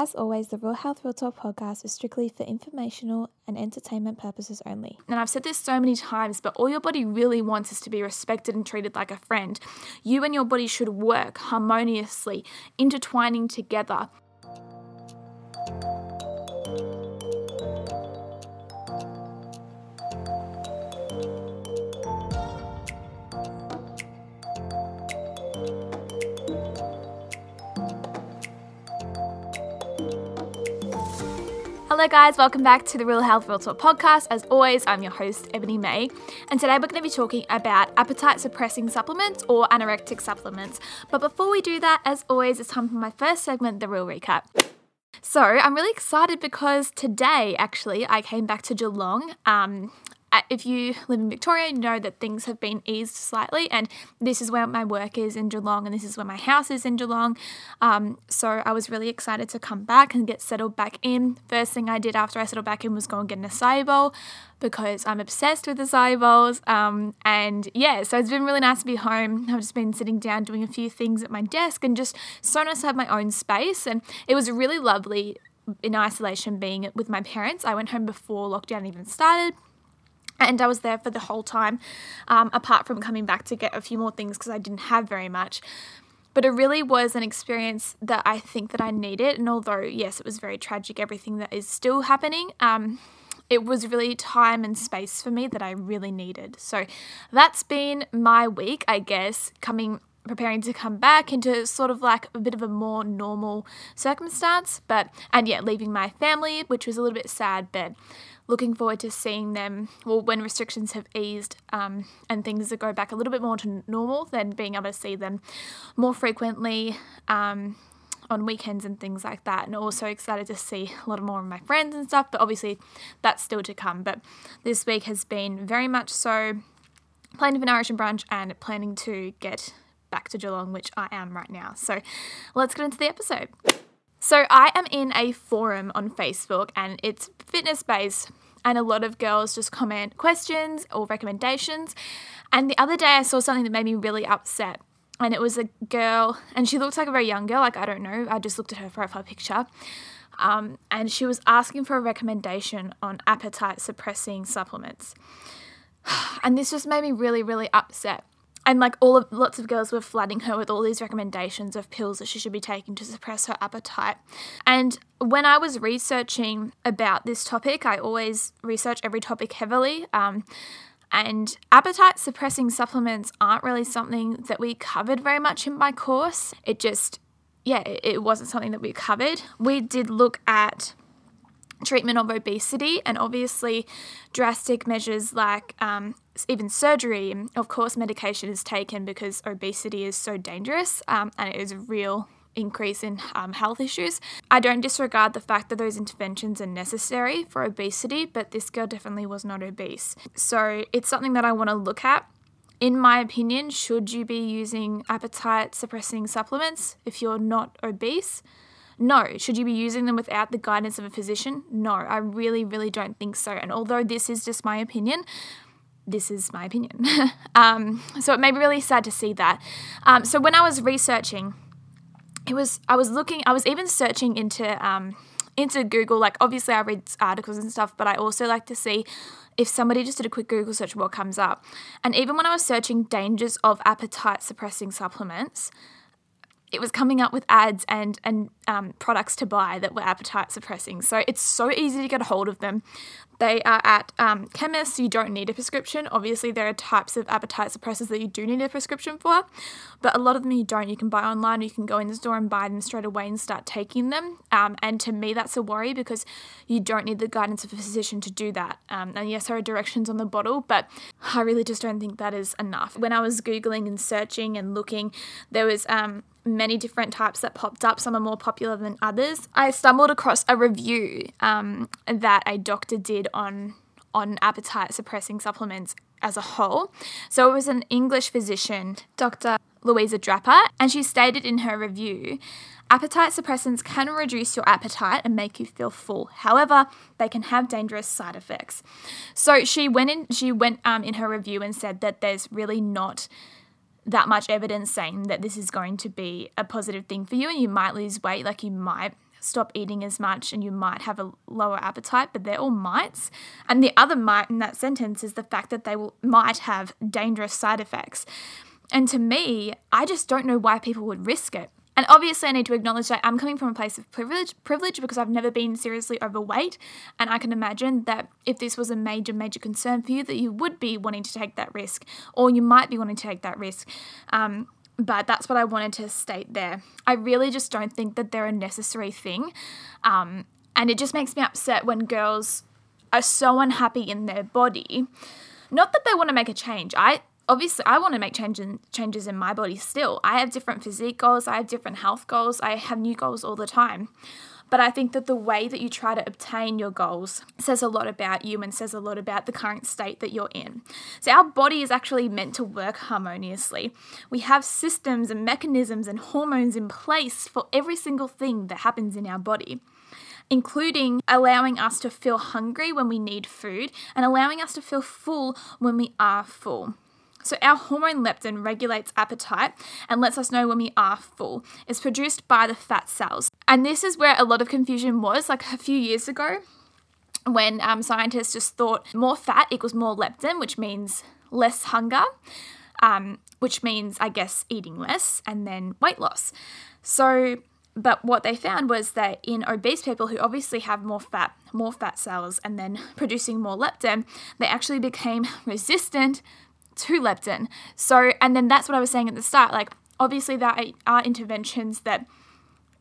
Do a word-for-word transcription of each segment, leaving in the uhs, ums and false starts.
As always, the Real Health Real Talk podcast is strictly for informational and entertainment purposes only. And I've said this so many times, but all your body really wants is to be respected and treated like a friend. You and your body should work harmoniously, intertwining together. Hello guys, welcome back to the Real Health Real Talk podcast. As always, I'm your host, Ebony May, and today we're going to be talking about appetite suppressing supplements or anorectic supplements. But before we do that, as always, it's time for my first segment, the Real Recap. So I'm really excited because today, actually, I came back to Geelong. Um, if you live in Victoria, you know that things have been eased slightly, and this is where my work is in Geelong, and this is where my house is in Geelong. Um, so I was really excited to come back and get settled back in. First thing I did after I settled back in was go and get an acai bowl because I'm obsessed with acai bowls. Um, and yeah, so it's been really nice to be home. I've just been sitting down doing a few things at my desk and just so nice to have my own space. And it was really lovely in isolation being with my parents. I went home before lockdown even started. And I was there for the whole time, um, apart from coming back to get a few more things because I didn't have very much. But it really was an experience that I think that I needed. And although, yes, it was very tragic, everything that is still happening, um, it was really time and space for me that I really needed. So that's been my week, I guess, coming, preparing to come back into sort of like a bit of a more normal circumstance. But, and yeah, leaving my family, which was a little bit sad, but looking forward to seeing them, well, when restrictions have eased um, and things that go back a little bit more to normal, then being able to see them more frequently um, on weekends and things like that. And also excited to see a lot more of my friends and stuff, but obviously that's still to come. But this week has been very much so planning for an Irish and brunch and planning to get back to Geelong, which I am right now. So let's get into the episode. So I am in a forum on Facebook and it's fitness-based, and a lot of girls just comment questions or recommendations. And the other day I saw something that made me really upset, and it was a girl, and she looked like a very young girl, like I don't know, I just looked at her profile picture, um, and she was asking for a recommendation on appetite-suppressing supplements. And this just made me really, really upset. And like all of lots of girls were flooding her with all these recommendations of pills that she should be taking to suppress her appetite. And when I was researching about this topic, I always research every topic heavily. Um, and appetite suppressing supplements aren't really something that we covered very much in my course. It just, yeah, it wasn't something that we covered. We did look at treatment of obesity and obviously drastic measures like um, even surgery. Of course, medication is taken because obesity is so dangerous um, and it is a real increase in um, health issues. I don't disregard the fact that those interventions are necessary for obesity, but this girl definitely was not obese. So it's something that I want to look at. In my opinion, should you be using appetite-suppressing supplements if you're not obese? No. Should you be using them without the guidance of a physician? No, I really, really don't think so. And although this is just my opinion, this is my opinion. um, so it made me really sad to see that. Um, so when I was researching, it was I was looking, I was even searching into um, into Google. Like obviously I read articles and stuff, but I also like to see if somebody just did a quick Google search, what comes up. And even when I was searching dangers of appetite-suppressing supplements, it was coming up with ads and and um, products to buy that were appetite suppressing. So it's so easy to get a hold of them. They are at um, chemists. You don't need a prescription. Obviously, there are types of appetite suppressors that you do need a prescription for, but a lot of them you don't. You can buy online, or you can go in the store and buy them straight away and start taking them. Um, and to me, that's a worry because you don't need the guidance of a physician to do that. Um, and yes, there are directions on the bottle, but I really just don't think that is enough. When I was Googling and searching and looking, there was um, many different types that popped up. Some are more popular than others. I stumbled across a review um, that a doctor did on on appetite suppressing supplements as a whole. So it was an English physician, Doctor Louisa Draper, and she stated in her review, appetite suppressants can reduce your appetite and make you feel full. However, they can have dangerous side effects. So she went in she went um, in her review and said that there's really not that much evidence saying that this is going to be a positive thing for you, and you might lose weight, like you might stop eating as much and you might have a lower appetite, but they're all mights. And the other might in that sentence is the fact that they will might have dangerous side effects. And to me, I just don't know why people would risk it. And obviously I need to acknowledge that I'm coming from a place of privilege, privilege because I've never been seriously overweight, and I can imagine that if this was a major, major concern for you, that you would be wanting to take that risk, or you might be wanting to take that risk. Um, but that's what I wanted to state there. I really just don't think that they're a necessary thing. Um, and it just makes me upset when girls are so unhappy in their body. Not that they want to make a change. I Obviously, I want to make change in, changes in my body still. I have different physique goals. I have different health goals. I have new goals all the time. But I think that the way that you try to obtain your goals says a lot about you and says a lot about the current state that you're in. So our body is actually meant to work harmoniously. We have systems and mechanisms and hormones in place for every single thing that happens in our body, including allowing us to feel hungry when we need food and allowing us to feel full when we are full. So our hormone leptin regulates appetite and lets us know when we are full. It's produced by the fat cells. And this is where a lot of confusion was, like a few years ago, when um, scientists just thought more fat equals more leptin, which means less hunger, um, which means, I guess, eating less and then weight loss. So, but what they found was that in obese people who obviously have more fat, more fat cells and then producing more leptin, they actually became resistant to leptin. So, and then that's what I was saying at the start, like obviously there are interventions that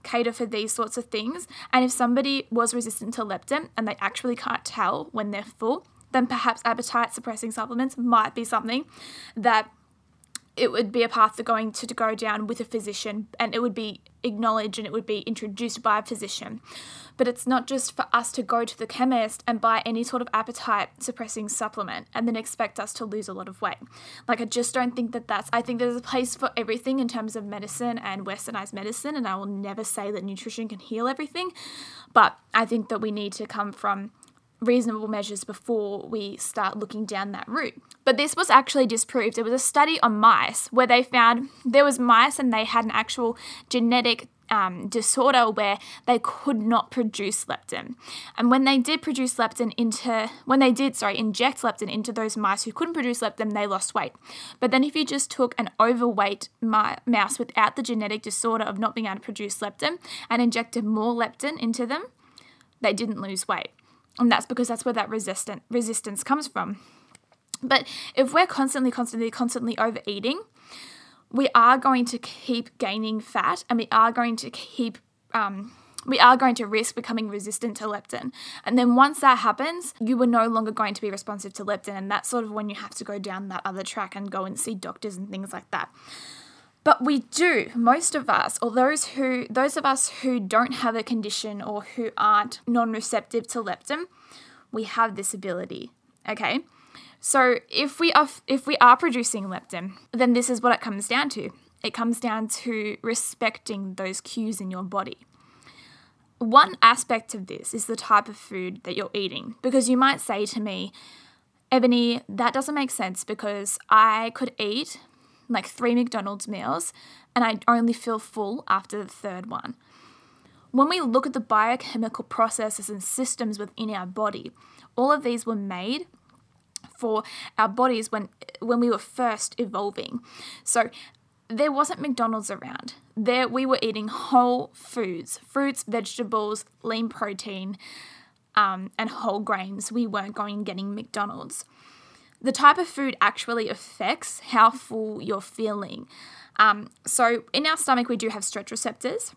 cater for these sorts of things, and if somebody was resistant to leptin and they actually can't tell when they're full, then perhaps appetite suppressing supplements might be something that it would be a path to going to, to go down with a physician, and it would be acknowledged and it would be introduced by a physician. But it's not just for us to go to the chemist and buy any sort of appetite suppressing supplement and then expect us to lose a lot of weight. Like I just don't think that that's, I think there's a place for everything in terms of medicine and westernized medicine, and I will never say that nutrition can heal everything, but I think that we need to come from reasonable measures before we start looking down that route. But this was actually disproved. It was a study on mice where they found there was mice and they had an actual genetic um, disorder where they could not produce leptin. And when they did produce leptin into, when they did, sorry, inject leptin into those mice who couldn't produce leptin, they lost weight. But then if you just took an overweight mouse without the genetic disorder of not being able to produce leptin and injected more leptin into them, they didn't lose weight. And that's because that's where that resistant resistance comes from. But if we're constantly, constantly, constantly overeating, we are going to keep gaining fat, and we are going to keep, um, we are going to risk becoming resistant to leptin. And then once that happens, you are no longer going to be responsive to leptin, and that's sort of when you have to go down that other track and go and see doctors and things like that. But we do, most of us, or those who, those of us who don't have a condition or who aren't non-receptive to leptin, we have this ability, okay? So if we are, if we are producing leptin, then this is what it comes down to. It comes down to respecting those cues in your body. One aspect of this is the type of food that you're eating, because you might say to me, Ebony, that doesn't make sense because I could eat like three McDonald's meals, and I only feel full after the third one. When we look at the biochemical processes and systems within our body, all of these were made for our bodies when when we were first evolving. So there wasn't McDonald's around. There we were eating whole foods, fruits, vegetables, lean protein, um, and whole grains. We weren't going and getting McDonald's. The type of food actually affects how full you're feeling. Um, so in our stomach, we do have stretch receptors,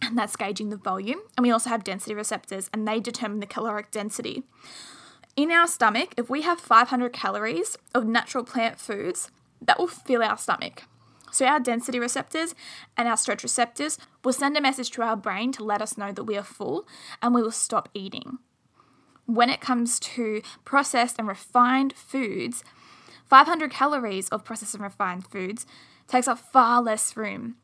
and that's gauging the volume. And we also have density receptors, and they determine the caloric density. In our stomach, if we have five hundred calories of natural plant foods, that will fill our stomach. So our density receptors and our stretch receptors will send a message to our brain to let us know that we are full, and we will stop eating. When it comes to processed and refined foods, five hundred calories of processed and refined foods takes up far less room.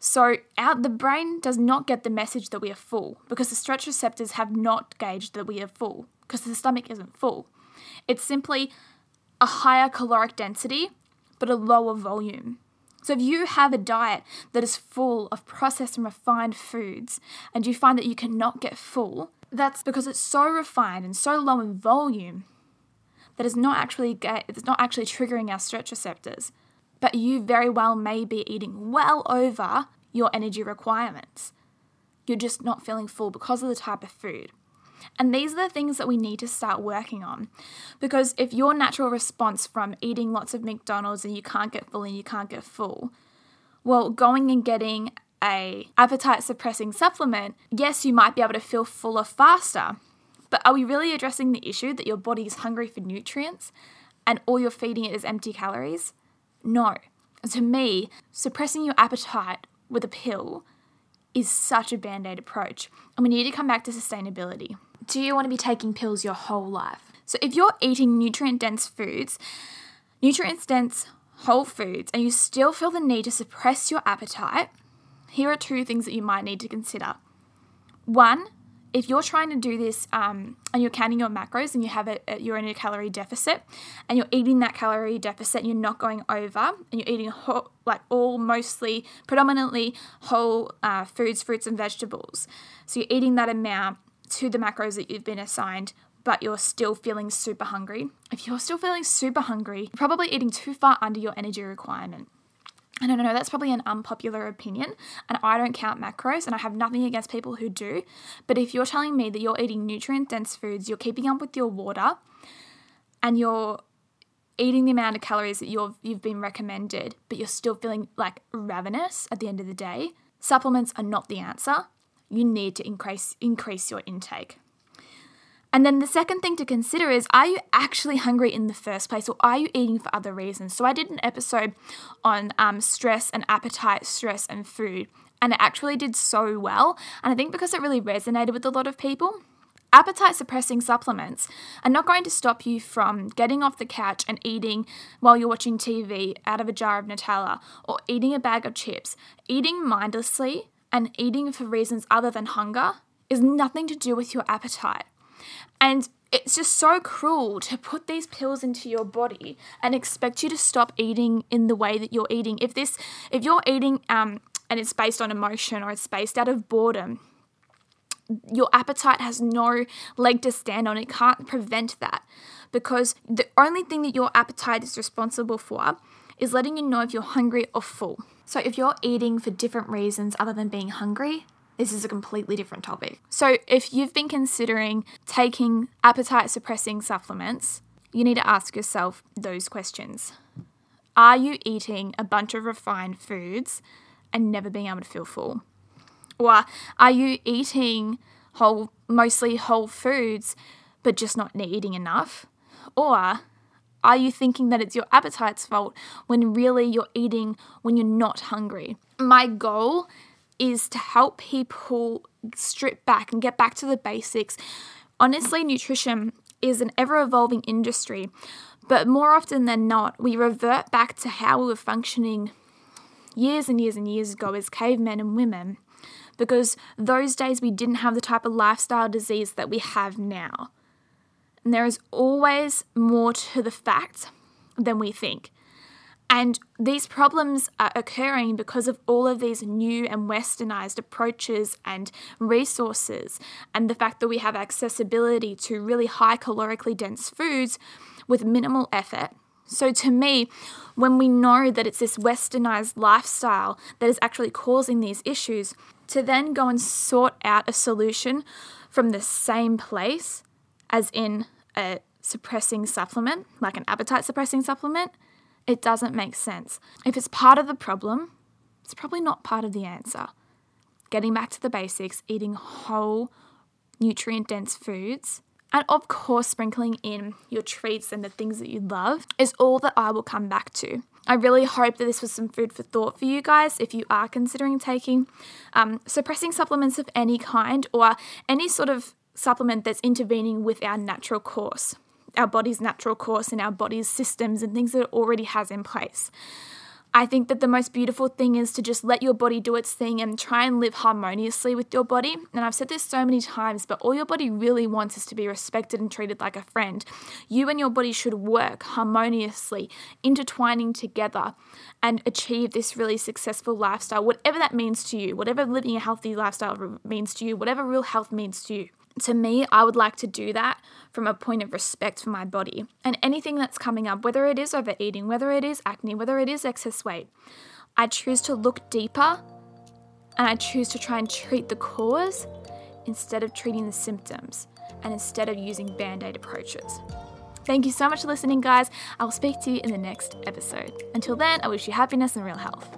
So our, the brain does not get the message that we are full, because the stretch receptors have not gauged that we are full, because the stomach isn't full. It's simply a higher caloric density but a lower volume. So if you have a diet that is full of processed and refined foods and you find that you cannot get full, that's because it's so refined and so low in volume that it's not actually get, it's not actually triggering our stretch receptors. But you very well may be eating well over your energy requirements. You're just not feeling full because of the type of food. And these are the things that we need to start working on. Because if your natural response from eating lots of McDonald's and you can't get full and you can't get full, well, going and getting a appetite-suppressing supplement, yes, you might be able to feel fuller faster, but are we really addressing the issue that your body is hungry for nutrients and all you're feeding it is empty calories? No. To me, suppressing your appetite with a pill is such a band-aid approach, and we need to come back to sustainability. Do you want to be taking pills your whole life? So if you're eating nutrient-dense foods, nutrient-dense whole foods, and you still feel the need to suppress your appetite, here are two things that you might need to consider. One, if you're trying to do this um, and you're counting your macros and you have a, you're in a calorie deficit and you're eating that calorie deficit and you're not going over and you're eating whole, like all mostly predominantly whole uh, foods, fruits and vegetables. So you're eating that amount to the macros that you've been assigned, but you're still feeling super hungry. If you're still feeling super hungry, you're probably eating too far under your energy requirement. And I don't know, that's probably an unpopular opinion, and I don't count macros, and I have nothing against people who do, but if you're telling me that you're eating nutrient-dense foods, you're keeping up with your water, and you're eating the amount of calories that you've you've been recommended, but you're still feeling like ravenous at the end of the day, supplements are not the answer. You need to increase increase your intake. And then the second thing to consider is, are you actually hungry in the first place, or are you eating for other reasons? So I did an episode on um, stress and appetite, stress and food, and it actually did so well. And I think because it really resonated with a lot of people, appetite suppressing supplements are not going to stop you from getting off the couch and eating while you're watching T V out of a jar of Nutella, or eating a bag of chips. Eating mindlessly and eating for reasons other than hunger is nothing to do with your appetite. And it's just so cruel to put these pills into your body and expect you to stop eating in the way that you're eating. If this, if you're eating um, and it's based on emotion or it's based out of boredom, your appetite has no leg to stand on. It can't prevent that, because the only thing that your appetite is responsible for is letting you know if you're hungry or full. So if you're eating for different reasons other than being hungry, this is a completely different topic. So if you've been considering taking appetite-suppressing supplements, you need to ask yourself those questions. Are you eating a bunch of refined foods and never being able to feel full? Or are you eating whole, mostly whole foods but just not eating enough? Or are you thinking that it's your appetite's fault when really you're eating when you're not hungry? My goal is to help people strip back and get back to the basics. Honestly, nutrition is an ever-evolving industry, but more often than not, we revert back to how we were functioning years and years and years ago as cavemen and women, because those days we didn't have the type of lifestyle disease that we have now. And there is always more to the fact than we think. And these problems are occurring because of all of these new and westernized approaches and resources, and the fact that we have accessibility to really high calorically dense foods with minimal effort. So to me, when we know that it's this westernized lifestyle that is actually causing these issues, to then go and sort out a solution from the same place as in a suppressing supplement, like an appetite suppressing supplement, it doesn't make sense. If it's part of the problem, it's probably not part of the answer. Getting back to the basics, eating whole, nutrient-dense foods, and of course sprinkling in your treats and the things that you love is all that I will come back to. I really hope that this was some food for thought for you guys if you are considering taking um, suppressing supplements of any kind, or any sort of supplement that's intervening with our natural course. our body's natural course and our body's systems and things that it already has in place. I think that the most beautiful thing is to just let your body do its thing and try and live harmoniously with your body. And I've said this so many times, but all your body really wants is to be respected and treated like a friend. You and your body should work harmoniously, intertwining together, and achieve this really successful lifestyle, whatever that means to you, whatever living a healthy lifestyle means to you, whatever real health means to you. To me, I would like to do that from a point of respect for my body and anything that's coming up, whether it is overeating, whether it is acne, whether it is excess weight. I choose to look deeper and I choose to try and treat the cause instead of treating the symptoms and instead of using Band-Aid approaches. Thank you so much for listening, guys. I will speak to you in the next episode. Until then, I wish you happiness and real health.